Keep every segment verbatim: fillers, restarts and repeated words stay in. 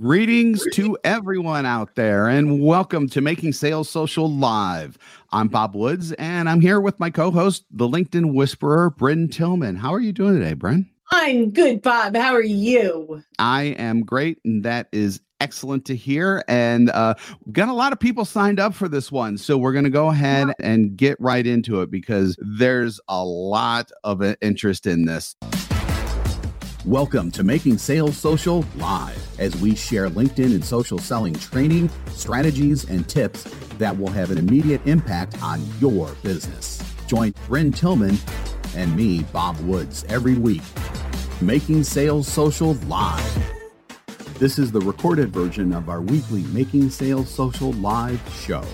Greetings to everyone out there and welcome to Making Sales Social Live. I'm Bob Woods and I'm here with my co-host, the LinkedIn Whisperer, Brynne Tillman. How are you doing today, Brynne? I'm good, Bob. How are you? I am great, and that is excellent to hear. And uh, we've got a lot of people signed up for this one, so we're going to go ahead and get right into it because there's a lot of interest in this. Welcome to Making Sales Social Live, as we share LinkedIn and social selling training, strategies, and tips that will have an immediate impact on your business. Join Brynne Tillman and me, Bob Woods, every week. Making Sales Social Live. This is the recorded version of our weekly Making Sales Social Live show.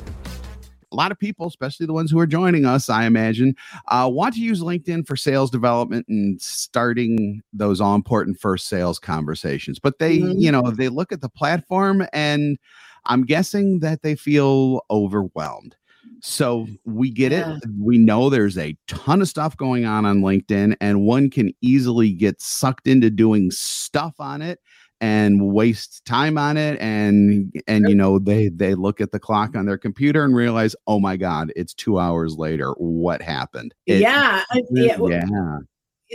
A lot of people, especially the ones who are joining us, I imagine, uh, want to use LinkedIn for sales development and starting those all-important first sales conversations. But they, mm-hmm. you know, they look at the platform and I'm guessing that they feel overwhelmed. So we get yeah. it. We know there's a ton of stuff going on on LinkedIn and one can easily get sucked into doing stuff on it and waste time on it. And, and you know, they, they look at the clock on their computer and realize, oh, my God, it's two hours later. What happened? It, yeah. yeah. yeah.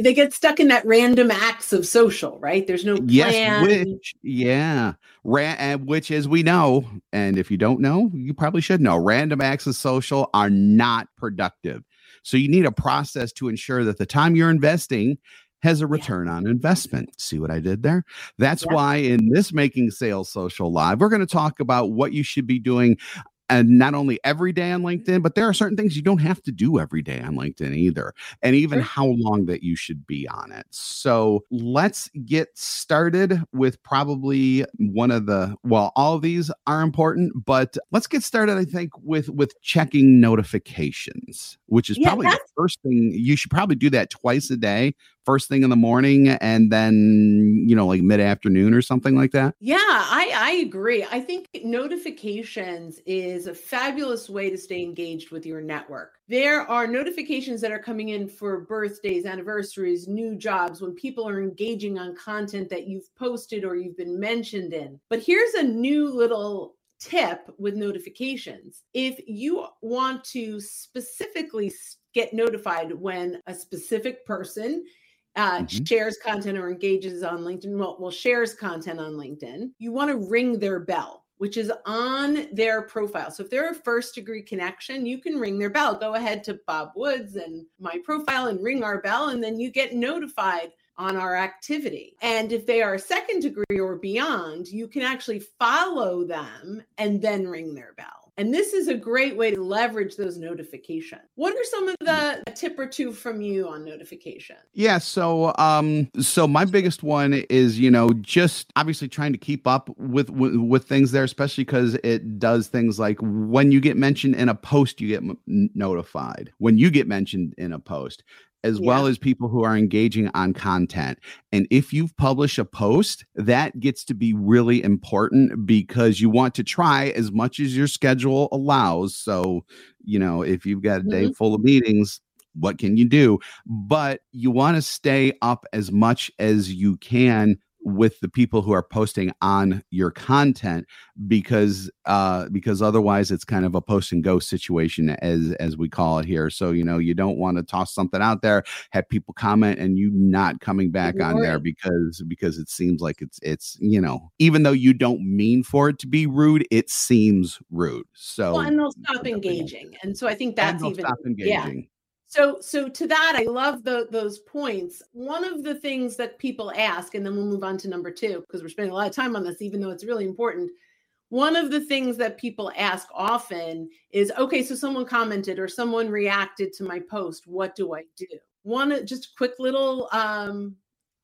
They get stuck in that random acts of social, right? There's no plan. Yes, which, yeah. Ra- which, as we know, and if you don't know, you probably should know, random acts of social are not productive. So you need a process to ensure that the time you're investing has a return yeah. on investment. See what I did there? That's yeah. why in this Making Sales Social Live, we're going to talk about what you should be doing. And not only every day on LinkedIn, but there are certain things you don't have to do every day on LinkedIn either, and even how long that you should be on it. So let's get started with probably one of the, well, all of these are important, but let's get started, I think, with, with checking notifications, which is yeah, probably the first thing. You should probably do that twice a day. First thing in the morning and then, you know, like mid-afternoon or something like that. Yeah, I, I agree. I think notifications is a fabulous way to stay engaged with your network. There are notifications that are coming in for birthdays, anniversaries, new jobs, when people are engaging on content that you've posted or you've been mentioned in. But here's a new little tip with notifications. If you want to specifically get notified when a specific person Uh, mm-hmm. shares content or engages on LinkedIn, well, well, shares content on LinkedIn, you want to ring their bell, which is on their profile. So if they're a first degree connection, you can ring their bell. Go ahead to Bob Woods and my profile and ring our bell, and then you get notified on our activity. And if they are a second degree or beyond, you can actually follow them and then ring their bell. And this is a great way to leverage those notifications. What are some of the a tip or two from you on notification? Yeah, so um, so my biggest one is, you know, just obviously trying to keep up with with, with things there, especially because it does things like when you get mentioned in a post, you get m- notified. When you get mentioned in a post, as yeah. well as people who are engaging on content. And if you've published a post, that gets to be really important because you want to try as much as your schedule allows. So, you know, if you've got a day mm-hmm. full of meetings, what can you do? But you want to stay up as much as you can with the people who are posting on your content, because uh, because otherwise it's kind of a post and go situation, as as we call it here. So you know you don't want to toss something out there, have people comment, and you not coming back Lord. on there because because it seems like it's it's you know even though you don't mean for it to be rude, it seems rude. So well, and they'll stop engaging, and so I think that's even stop engaging. Yeah. So so to that, I love the, those points. One of the things that people ask, and then we'll move on to number two, because we're spending a lot of time on this, even though it's really important. One of the things that people ask often is, okay, so someone commented or someone reacted to my post. What do I do? One, just quick little um,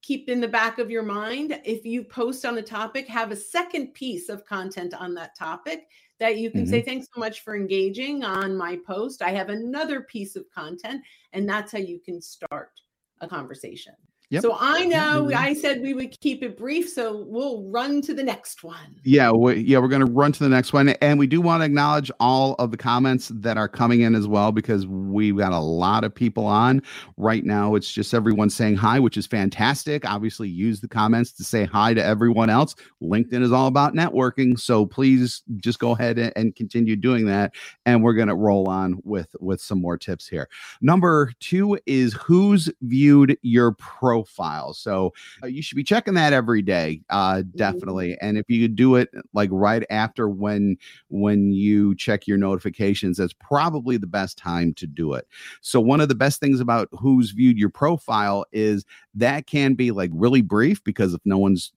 keep in the back of your mind. If you post on a topic, have a second piece of content on that topic that you can mm-hmm. say, thanks so much for engaging on my post. I have another piece of content, and that's how you can start a conversation. Yep. So I know I said we would keep it brief, so we'll run to the next one. Yeah, we, yeah, we're going to run to the next one. And we do want to acknowledge all of the comments that are coming in as well, because we've got a lot of people on right now. It's just everyone saying hi, which is fantastic. Obviously, use the comments to say hi to everyone else. LinkedIn is all about networking, so please just go ahead and continue doing that. And we're going to roll on with, with some more tips here. Number two is who's viewed your pro. Profile. So uh, you should be checking that every day. Uh, definitely. And if you do it like right after when, when you check your notifications, that's probably the best time to do it. So one of the best things about who's viewed your profile is that can be like really brief, because if no one's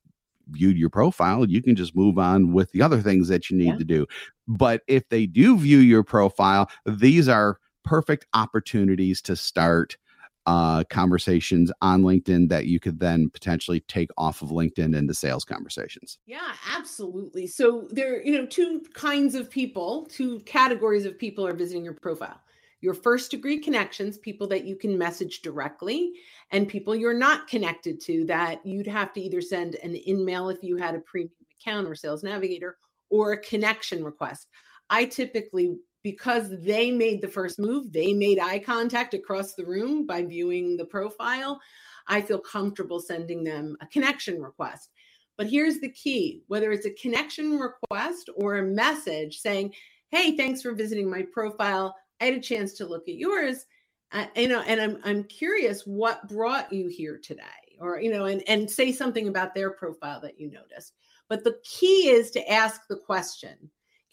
viewed your profile, you can just move on with the other things that you need yeah. to do. But if they do view your profile, these are perfect opportunities to start Uh, conversations on LinkedIn that you could then potentially take off of LinkedIn into sales conversations. Yeah, absolutely. So there, you know, two kinds of people, two categories of people are visiting your profile. Your first degree connections, people that you can message directly, and people you're not connected to that you'd have to either send an email if you had a premium account or Sales Navigator, or a connection request. I typically Because they made the first move, they made eye contact across the room by viewing the profile, I feel comfortable sending them a connection request. But here's the key, whether it's a connection request or a message saying, hey, thanks for visiting my profile. I had a chance to look at yours. Uh, you know, and I'm I'm curious what brought you here today, or, you know, and, and say something about their profile that you noticed. But the key is to ask the question.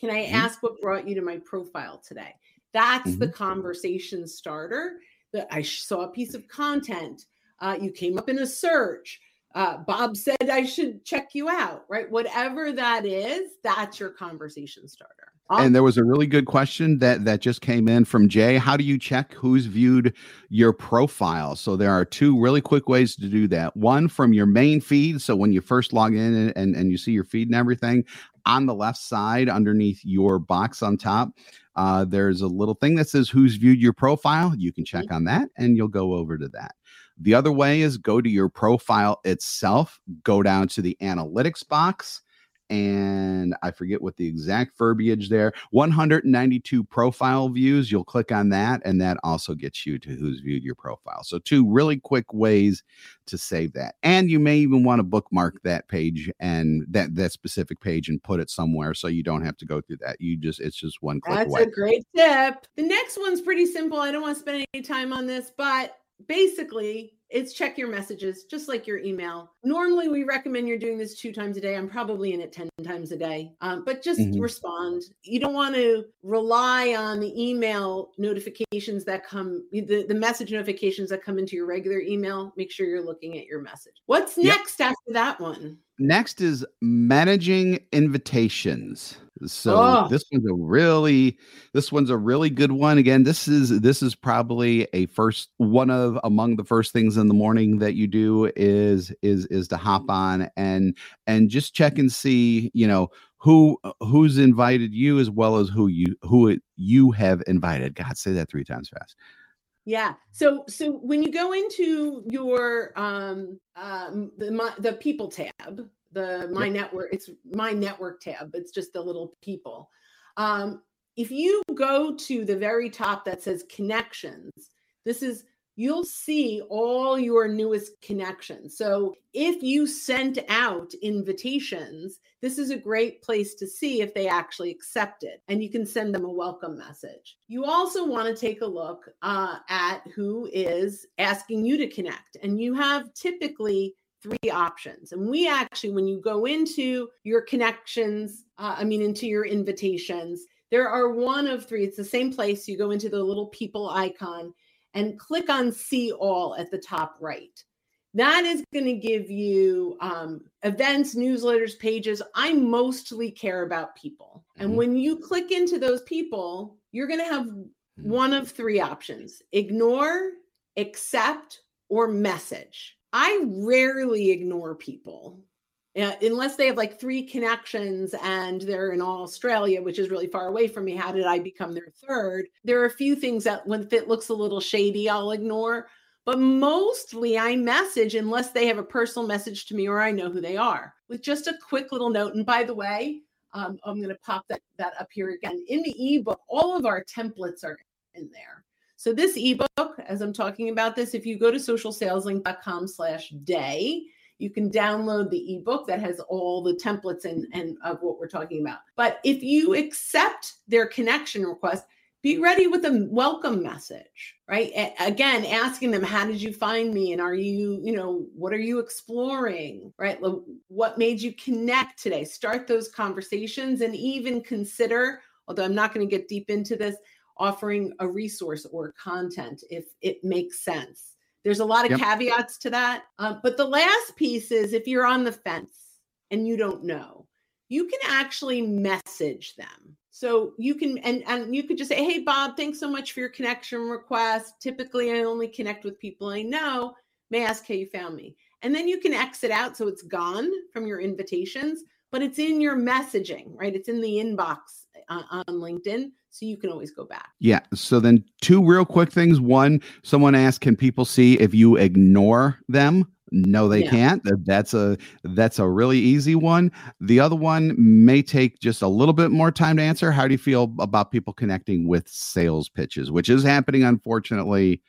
Can I ask what brought you to my profile today? That's mm-hmm. the conversation starter. That I saw a piece of content. Uh, you came up in a search. Uh, Bob said I should check you out, right? Whatever that is, that's your conversation starter. Awesome. And there was a really good question that, that just came in from Jay. How do you check who's viewed your profile? So there are two really quick ways to do that. One, from your main feed. So when you first log in and, and, and you see your feed and everything, on the left side, underneath your box on top, uh, there's a little thing that says who's viewed your profile. You can check on that and you'll go over to that. The other way is go to your profile itself, go down to the analytics box, and I forget what the exact verbiage there, one hundred ninety-two profile views. You'll click on that, and that also gets you to who's viewed your profile. So two really quick ways to save that. And you may even want to bookmark that page and that, that specific page and put it somewhere so you don't have to go through that. You just, it's just one click That's away. That's a great tip. The next one's pretty simple. I don't want to spend any time on this, but basically, it's check your messages, just like your email. Normally, we recommend you're doing this two times a day. I'm probably in it ten times a day, um, but just mm-hmm. respond. You don't want to rely on the email notifications that come, the, the message notifications that come into your regular email. Make sure you're looking at your message. What's next yep. after that one? Next is managing invitations. So oh. this one's a really, this one's a really good one. Again, this is, this is probably a first one of among the first things in the morning that you do is, is, is to hop on and, and just check and see, you know, who, who's invited you as well as who you, who you have invited. God, say that three times fast. Yeah. So, so when you go into your, um, um, the, my, the people tab, the, my yep. network, it's my network tab. It's just the little people. Um, if you go to the very top that says connections, this is, you'll see all your newest connections. So if you sent out invitations, this is a great place to see if they actually accepted, and you can send them a welcome message. You also want to take a look uh, at who is asking you to connect. And you have typically three options. And we actually, when you go into your connections, uh, I mean, into your invitations, there are one of three. It's the same place. You go into the little people icon and click on see all at the top right. That is going to give you um, events, newsletters, pages. I mostly care about people. And mm-hmm. when you click into those people, you're going to have one of three options: ignore, accept, or message. I rarely ignore people uh, unless they have like three connections and they're in Australia, which is really far away from me. How did I become their third? There are a few things that when it looks a little shady, I'll ignore. But mostly I message unless they have a personal message to me or I know who they are with just a quick little note. And by the way, um, I'm going to pop that, that up here again. In the ebook, all of our templates are in there. So this ebook, as I'm talking about this, if you go to social sales link dot com slash day, you can download the ebook that has all the templates and, and of what we're talking about. But if you accept their connection request, be ready with a welcome message, right? Again, asking them, how did you find me? And are you, you know, what are you exploring, right? What made you connect today? Start those conversations and even consider, although I'm not going to get deep into this, offering a resource or content if it makes sense. There's a lot of yep. caveats to that. Um, but the last piece is if you're on the fence and you don't know, you can actually message them. So you can, and, and you could just say, hey, Bob, thanks so much for your connection request. Typically, I only connect with people I know. May I ask how you found me? And then you can exit out. So it's gone from your invitations, but it's in your messaging, right? It's in the inbox uh, on LinkedIn. So you can always go back. Yeah. So then two real quick things. One, someone asked, can people see if you ignore them? No, they yeah. can't. That's a that's a really easy one. The other one may take just a little bit more time to answer. How do you feel about people connecting with sales pitches, which is happening, unfortunately,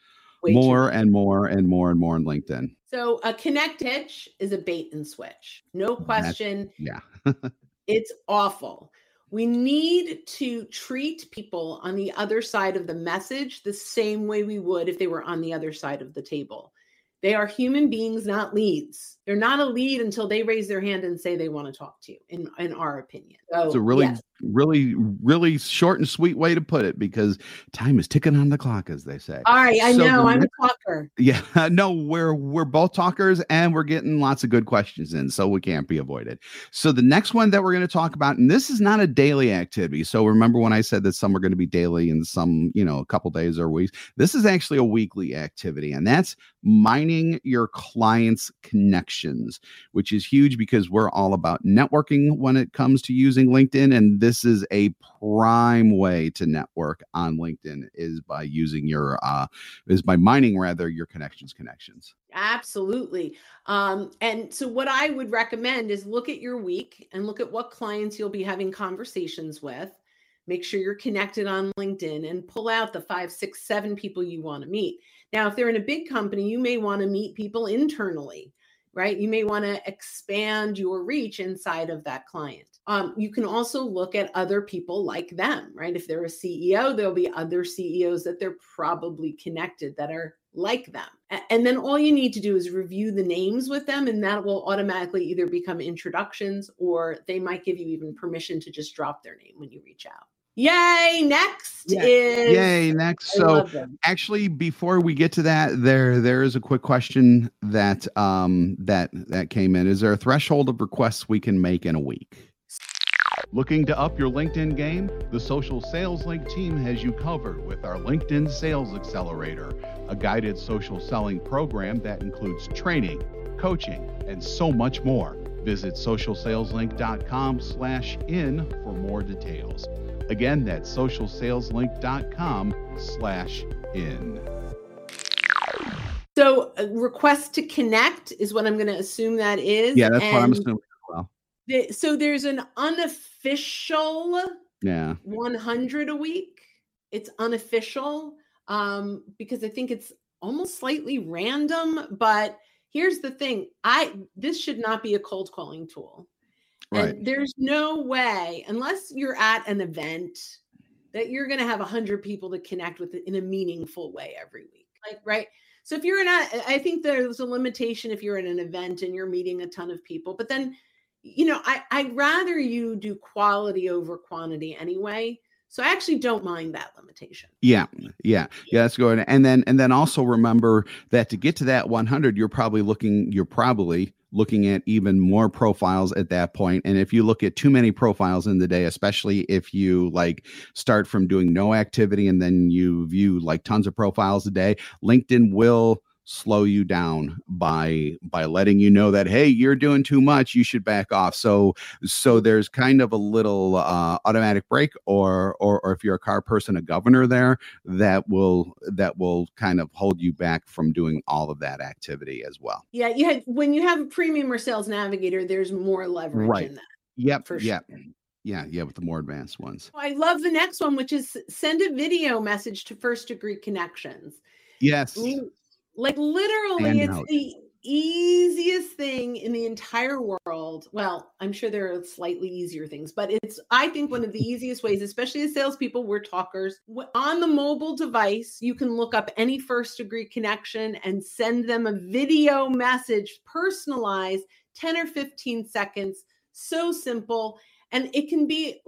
Way more and more and more and more on LinkedIn? So a connect pitch is a bait and switch. No question. That's, yeah. It's awful. We need to treat people on the other side of the message the same way we would if they were on the other side of the table. They are human beings, not leads. They're not a lead until they raise their hand and say they want to talk to you, in, in our opinion. So, it's a really, yes. really, really short and sweet way to put it because time is ticking on the clock, as they say. All right. I so know. I'm a talker. Yeah. No, we're we're both talkers and we're getting lots of good questions in, so we can't be avoided. So the next one that we're going to talk about, and this is not a daily activity. So remember when I said that some are going to be daily and some, you know, a couple days or weeks. This is actually a weekly activity, and that's mining your clients' connections, which is huge because we're all about networking when it comes to using LinkedIn. And this is a prime way to network on LinkedIn is by using your, uh, is by mining rather your connections, connections. Absolutely. Um, and so what I would recommend is look at your week and look at what clients you'll be having conversations with. Make sure you're connected on LinkedIn and pull out the five, six, seven people you want to meet. Now, if they're in a big company, you may want to meet people internally, right? You may want to expand your reach inside of that client. Um, you can also look at other people like them, right? If they're a C E O, there'll be other C E Os that they're probably connected that are like them. And then all you need to do is review the names with them, and that will automatically either become introductions or they might give you even permission to just drop their name when you reach out. Yay, next yeah. is... Yay, next. So actually, before we get to that, there there is a quick question that um that that came in. Is there a threshold of requests we can make in a week? Looking to up your LinkedIn game? The Social Sales Link team has you covered with our LinkedIn Sales Accelerator, a guided social selling program that includes training, coaching, and so much more. Visit social sales link dot com slash in for more details. Again, that's social sales link dot com slash in. So uh, request to connect is what I'm going to assume that is. Yeah, that's and what I'm assuming as well. The, so there's an unofficial yeah. one hundred a week. It's unofficial um, because I think it's almost slightly random. But here's the thing. I this should not be a cold calling tool. Right. And there's no way, unless you're at an event, that you're going to have one hundred people to connect with in a meaningful way every week. Like, right? So if you're not, I think there's a limitation if you're at an event and you're meeting a ton of people. But then, you know, I, I'd rather you do quality over quantity anyway. So I actually don't mind that limitation. Yeah. Yeah. Yeah. That's good. And then, and then also remember that to get to that one hundred, you're probably looking, you're probably looking at even more profiles at that point. And if you look at too many profiles in the day, especially if you like start from doing no activity and then you view like tons of profiles a day, LinkedIn will slow you down by by letting you know that, hey, you're doing too much, you should back off. So so there's kind of a little uh, automatic brake, or, or or if you're a car person, a governor there that will that will kind of hold you back from doing all of that activity as well. Yeah, you had, when you have a premium or sales navigator, there's more leverage right. in that. Yep. For yep. sure. Yeah, yeah, with the more advanced ones. I love the next one, which is send a video message to first degree connections. Yes. Like literally, it's the easiest thing in the entire world. Well, I'm sure there are slightly easier things, but it's, I think, one of the easiest ways, especially as salespeople, we're talkers. On the mobile device, you can look up any first degree connection and send them a video message, personalized, ten or fifteen seconds. So simple. And it can be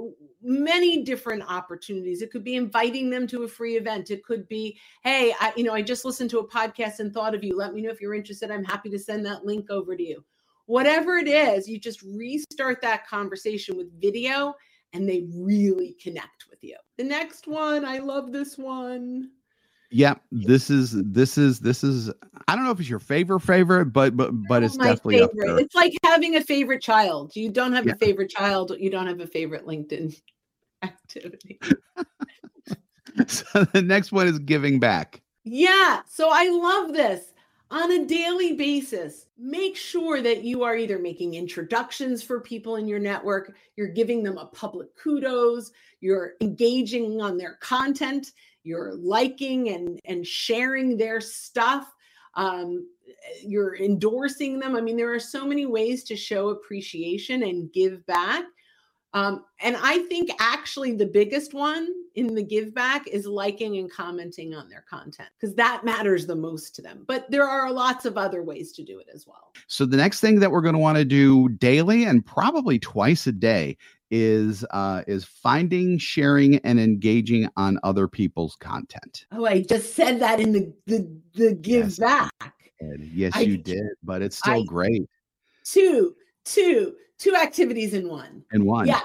many different opportunities. It could be inviting them to a free event. It could be, hey, I, you know, I just listened to a podcast and thought of you. Let me know if you're interested. I'm happy to send that link over to you. Whatever it is, you just restart that conversation with video and they really connect with you. The next one, I love this one. Yeah, this is this is this is. I don't know if it's your favorite favorite, but but but it's my definitely favorite. Up there. It's like having a favorite child. You don't have yeah. a favorite child. You don't have a favorite LinkedIn activity. So the next one is giving back. Yeah. So I love this. On a daily basis, make sure that you are either making introductions for people in your network, you're giving them a public kudos, you're engaging on their content, you're liking and, and sharing their stuff, um, you're endorsing them. I mean, there are so many ways to show appreciation and give back. Um, and I think actually the biggest one in the give back is liking and commenting on their content, because that matters the most to them. But there are lots of other ways to do it as well. So the next thing that we're going to want to do daily and probably twice a day is uh, is finding, sharing, and engaging on other people's content. Oh, I just said that in the, the, the give yes, back. You yes, I, you did, but it's still I, great. Two, two. Two activities in one. In one. Yeah.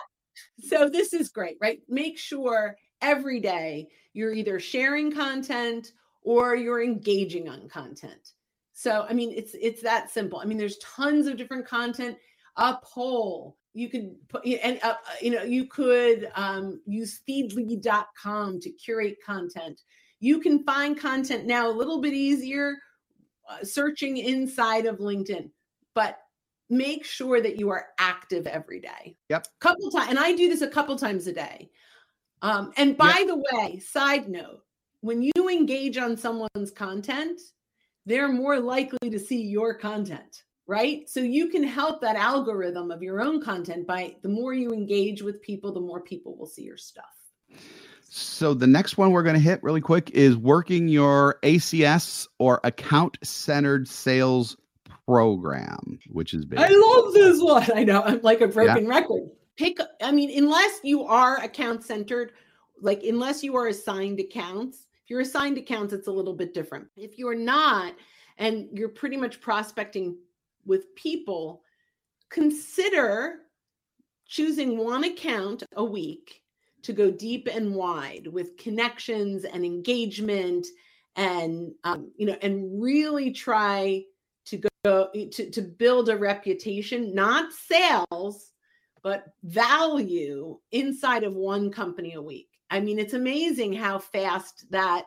So this is great, right? Make sure every day you're either sharing content or you're engaging on content. So, I mean, it's it's that simple. I mean, there's tons of different content. A poll. You could put, and uh, you know, you could um, use feedly dot com to curate content. You can find content now a little bit easier uh, searching inside of LinkedIn, but make sure that you are active every day. Yep. Couple times. And I do this a couple times a day. Um, and by yep. the way, side note, when you engage on someone's content, they're more likely to see your content, right? So you can help that algorithm of your own content by the more you engage with people, the more people will see your stuff. So the next one we're going to hit really quick is working your A C S or account-centered sales program, which is big. I love this one. I know, I'm like a broken yeah. record. Pick, I mean, unless you are account centered, like unless you are assigned accounts, if you're assigned accounts, it's a little bit different. If you're not, and you're pretty much prospecting with people, consider choosing one account a week to go deep and wide with connections and engagement and, um, you know, and really try to go So to, to build a reputation, not sales, but value inside of one company a week. I mean, it's amazing how fast that,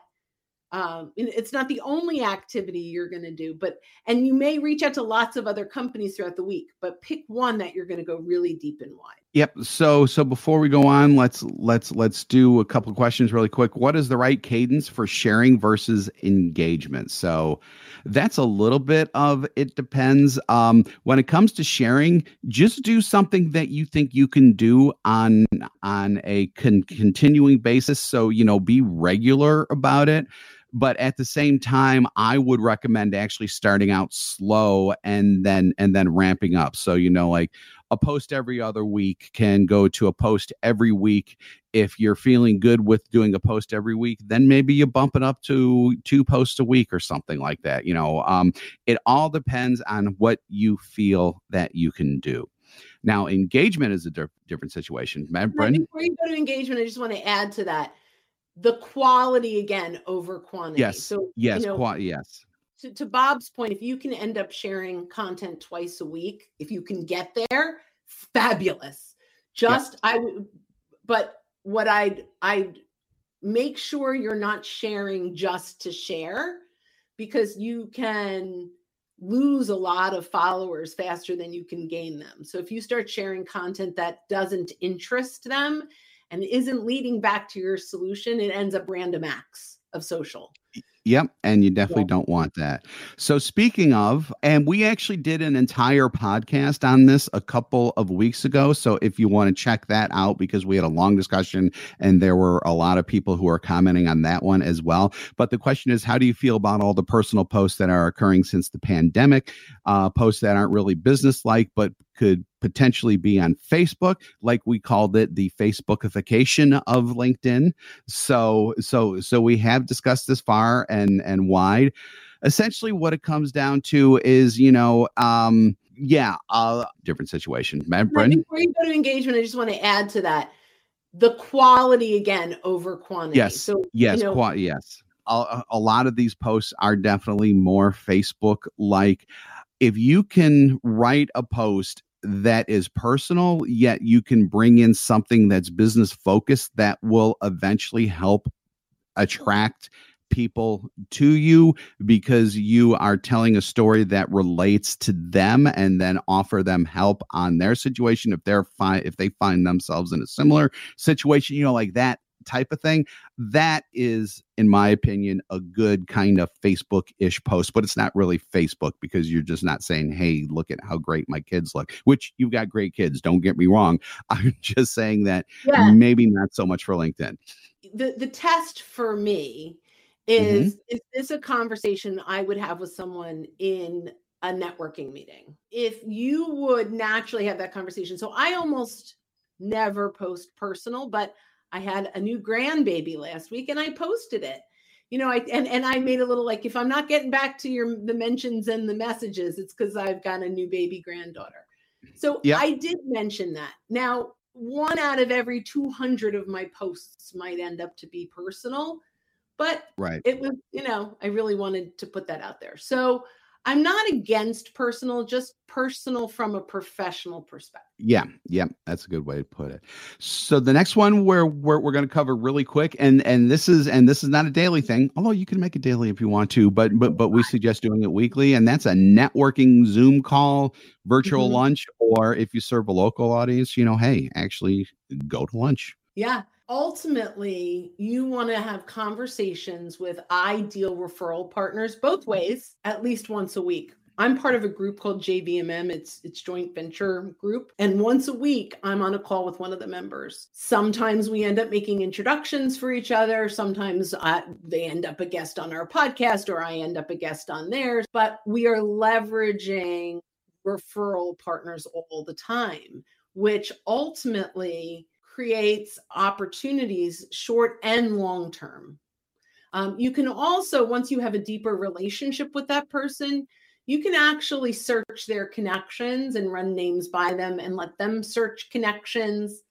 um, it's not the only activity you're going to do, but, and you may reach out to lots of other companies throughout the week, but pick one that you're going to go really deep and wide. Yep. So, so before we go on, let's, let's, let's do a couple of questions really quick. What is the right cadence for sharing versus engagement? So that's a little bit of, it depends. Um, when it comes to sharing, just do something that you think you can do on, on a con- continuing basis. So, you know, be regular about it. But at the same time, I would recommend actually starting out slow and then and then ramping up. So, you know, like a post every other week can go to a post every week. If you're feeling good with doing a post every week, then maybe you bump it up to two posts a week or something like that. You know, um, it all depends on what you feel that you can do. Now, engagement is a di- different situation. Matt, Brynne? Before you go to engagement, I just want to add to that. The quality again over quantity. Yes. So, yes. You know, qua- yes. to, to Bob's point, if you can end up sharing content twice a week, if you can get there, fabulous. Just, yeah. I, but what I'd, I'd make sure you're not sharing just to share, because you can lose a lot of followers faster than you can gain them. So if you start sharing content that doesn't interest them and isn't leading back to your solution, it ends up random acts of social. Yep. And you definitely yeah. don't want that. So speaking of, and we actually did an entire podcast on this a couple of weeks ago. So if you want to check that out, because we had a long discussion and there were a lot of people who are commenting on that one as well. But the question is, how do you feel about all the personal posts that are occurring since the pandemic, uh, posts that aren't really business-like, but could potentially be on Facebook, like we called it, the Facebookification of LinkedIn. So, so, so we have discussed this far and and wide. Essentially, what it comes down to is, you know, um, yeah, uh, different situation. Matt, Brynne? Before you go to engagement, I just want to add to that the quality again over quantity. Yes, so yes, you know, qua- yes. A, a lot of these posts are definitely more Facebook-like. If you can write a post that is personal, yet you can bring in something that's business focused, that will eventually help attract people to you, because you are telling a story that relates to them, and then offer them help on their situation if they're fi- if they find themselves in a similar situation, you know, like that type of thing. That is, in my opinion, a good kind of Facebook-ish post, but it's not really Facebook, because you're just not saying, hey, look at how great my kids look, which you've got great kids, don't get me wrong. I'm just saying that yeah. maybe not so much for LinkedIn. The the test for me is, mm-hmm. is this a conversation I would have with someone in a networking meeting? If you would naturally have that conversation. So I almost never post personal, but I had a new grandbaby last week and I posted it, you know, I, and, and I made a little, like, if I'm not getting back to your, the mentions and the messages, it's because I've got a new baby granddaughter. So yep. I did mention that. Now, one out of every two hundred of my posts might end up to be personal, but right. it was, you know, I really wanted to put that out there. So I'm not against personal, just personal from a professional perspective. Yeah, yeah, that's a good way to put it. So the next one where we're, we're going to cover really quick, and and this is and this is not a daily thing, although you can make it daily if you want to, but but but we suggest doing it weekly, and that's a networking Zoom call, virtual mm-hmm. lunch, or if you serve a local audience, you know, hey, actually go to lunch. Yeah. Ultimately, you want to have conversations with ideal referral partners both ways at least once a week. I'm part of a group called J V M M. It's it's joint venture group. And once a week, I'm on a call with one of the members. Sometimes we end up making introductions for each other. Sometimes I, they end up a guest on our podcast, or I end up a guest on theirs. But we are leveraging referral partners all the time, which ultimately creates opportunities short and long term. Um, you can also, once you have a deeper relationship with that person, you can actually search their connections and run names by them and let them search connections,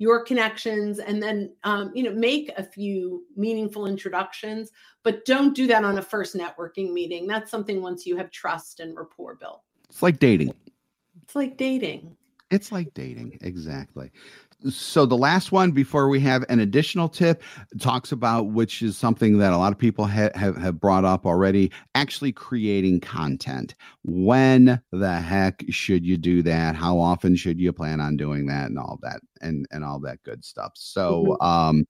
your connections, and then um, you know, make a few meaningful introductions. But don't do that on a first networking meeting. That's something once you have trust and rapport built. It's like dating. It's like dating. It's like dating, exactly. So the last one before we have an additional tip talks about, which is something that a lot of people ha- have, have brought up already, actually creating content. When the heck should you do that? How often should you plan on doing that, and all that and, and all that good stuff? So, mm-hmm. um,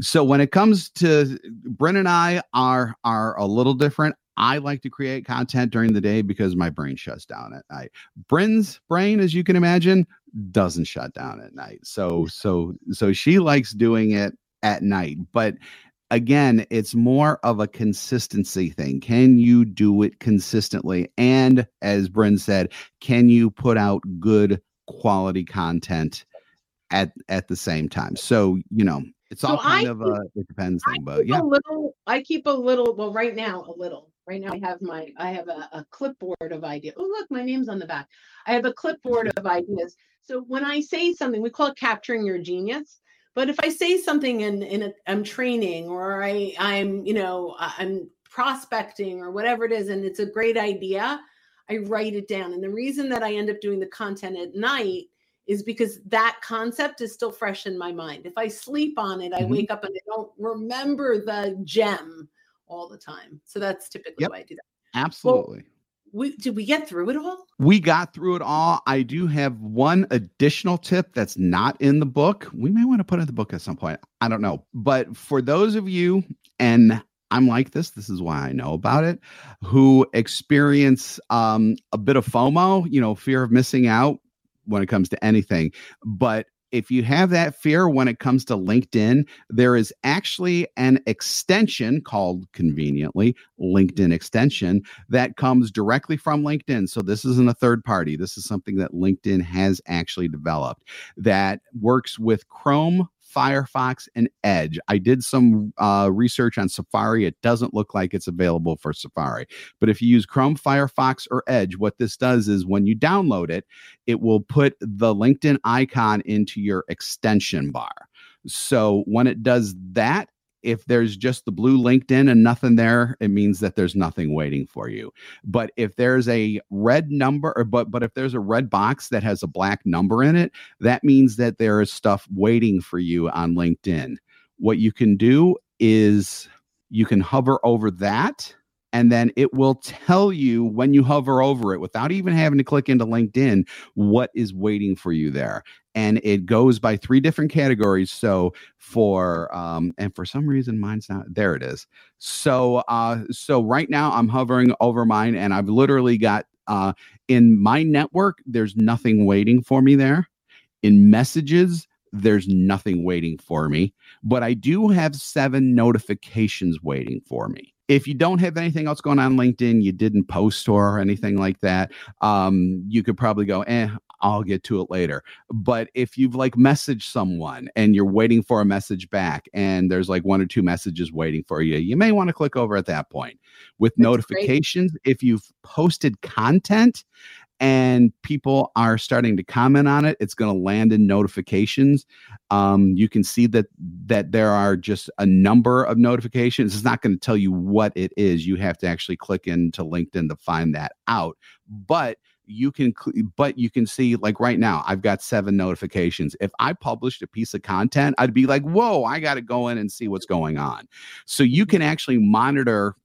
so when it comes to Brynne and I are, are a little different. I like to create content during the day because my brain shuts down at night. Brynne's brain, as you can imagine, doesn't shut down at night. So, so, so she likes doing it at night, but again, it's more of a consistency thing. Can you do it consistently? And as Brynne said, can you put out good quality content at, at the same time? So, you know, it's all so kind I of a, it depends thing, I but yeah. A little, I keep a little, well, right now, a little. Right now I have my, I have a, a clipboard of ideas. Oh, look, my name's on the back. I have a clipboard of ideas. So when I say something, we call it capturing your genius. But if I say something in, in a, I'm training, or I, I'm, you know, I'm prospecting or whatever it is, and it's a great idea, I write it down. And the reason that I end up doing the content at night is because that concept is still fresh in my mind. If I sleep on it, I mm-hmm. wake up and I don't remember the gem all the time. So that's typically yep. why I do that. Absolutely. Well, we, did we get through it all? We got through it all. I do have one additional tip that's not in the book. We may want to put it in the book at some point. I don't know. But for those of you, and I'm like this, this is why I know about it, who experience um, a bit of FOMO, you know, fear of missing out when it comes to anything. But if you have that fear when it comes to LinkedIn, there is actually an extension called, conveniently, LinkedIn Extension that comes directly from LinkedIn. So this isn't a third party. This is something that LinkedIn has actually developed that works with Chrome, Firefox, and Edge. I did some uh, research on Safari. It doesn't look like it's available for Safari. But if you use Chrome, Firefox, or Edge, what this does is when you download it, it will put the LinkedIn icon into your extension bar. So when it does that, if there's just the blue LinkedIn and nothing there, it means that there's nothing waiting for you. But if there's a red number, or but but if there's a red box that has a black number in it, that means that there is stuff waiting for you on LinkedIn. What you can do is you can hover over that, and then it will tell you when you hover over it without even having to click into LinkedIn what is waiting for you there. And it goes by three different categories. So for, um, and for some reason, mine's not, there it is. So, uh, so right now I'm hovering over mine, and I've literally got, uh, in my network, there's nothing waiting for me there. In messages, there's nothing waiting for me, but I do have seven notifications waiting for me. If you don't have anything else going on LinkedIn, you didn't post or anything like that, um, you could probably go, eh, I'll get to it later. But if you've like messaged someone and you're waiting for a message back, and there's like one or two messages waiting for you, you may want to click over at that point. With That's notifications, great. If you've posted content and people are starting to comment on it, it's going to land in notifications. Um, you can see that that there are just a number of notifications. It's not going to tell you what it is. You have to actually click into LinkedIn to find that out. But you can, but you can see, like right now, I've got seven notifications. If I published a piece of content, I'd be like, whoa, I got to go in and see what's going on. So you can actually monitor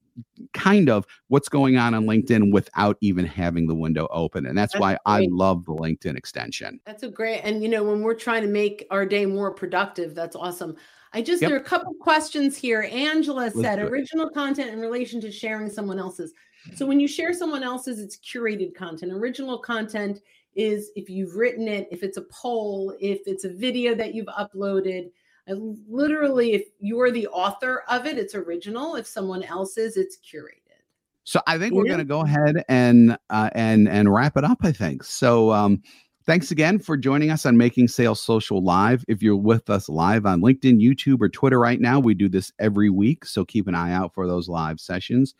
kind of what's going on on LinkedIn without even having the window open. And that's, that's why great. I love the LinkedIn extension. That's a great. And, you know, when we're trying to make our day more productive, that's awesome. I just, yep. there are a couple questions here. Angela Let's said original content in relation to sharing someone else's. So when you share someone else's, it's curated content. Original content is if you've written it, if it's a poll, if it's a video that you've uploaded. And literally, if you're the author of it, it's original. If someone else is, it's curated. So I think yeah. we're going to go ahead and uh, and and wrap it up, I think. So um, thanks again for joining us on Making Sales Social Live. If you're with us live on LinkedIn, YouTube, or Twitter right now, we do this every week. So keep an eye out for those live sessions.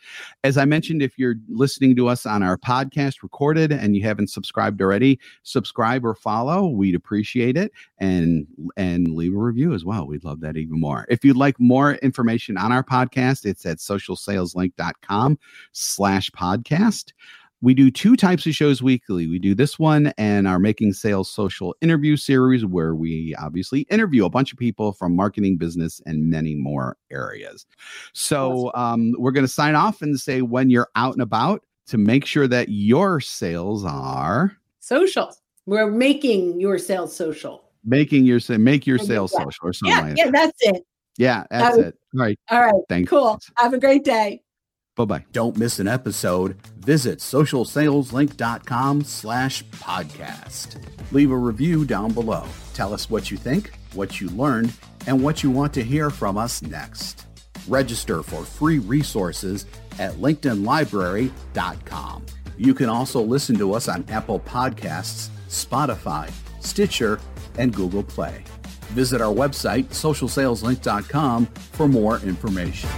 As I mentioned, if you're listening to us on our podcast recorded and you haven't subscribed already, subscribe or follow. We'd appreciate it. And and leave a review as well. We'd love that even more. If you'd like more information on our podcast, it's at socialsaleslink.com slash podcast. We do two types of shows weekly. We do this one and our Making Sales Social interview series, where we obviously interview a bunch of people from marketing, business, and many more areas. So um, we're going to sign off and say, when you're out and about, to make sure that your sales are social. We're making your sales social. Making your say, make your sales yeah. social or something yeah, like yeah, that. Yeah, that's it. Yeah, that's that was, it. All right. All right. Thanks. Cool. Have a great day. Bye-bye. Don't miss an episode. Visit socialsaleslink.com slash podcast. Leave a review down below. Tell us what you think, what you learned, and what you want to hear from us next. Register for free resources at linkedin library dot com. You can also listen to us on Apple Podcasts, Spotify, Stitcher, and Google Play. Visit our website, social sales link dot com, for more information.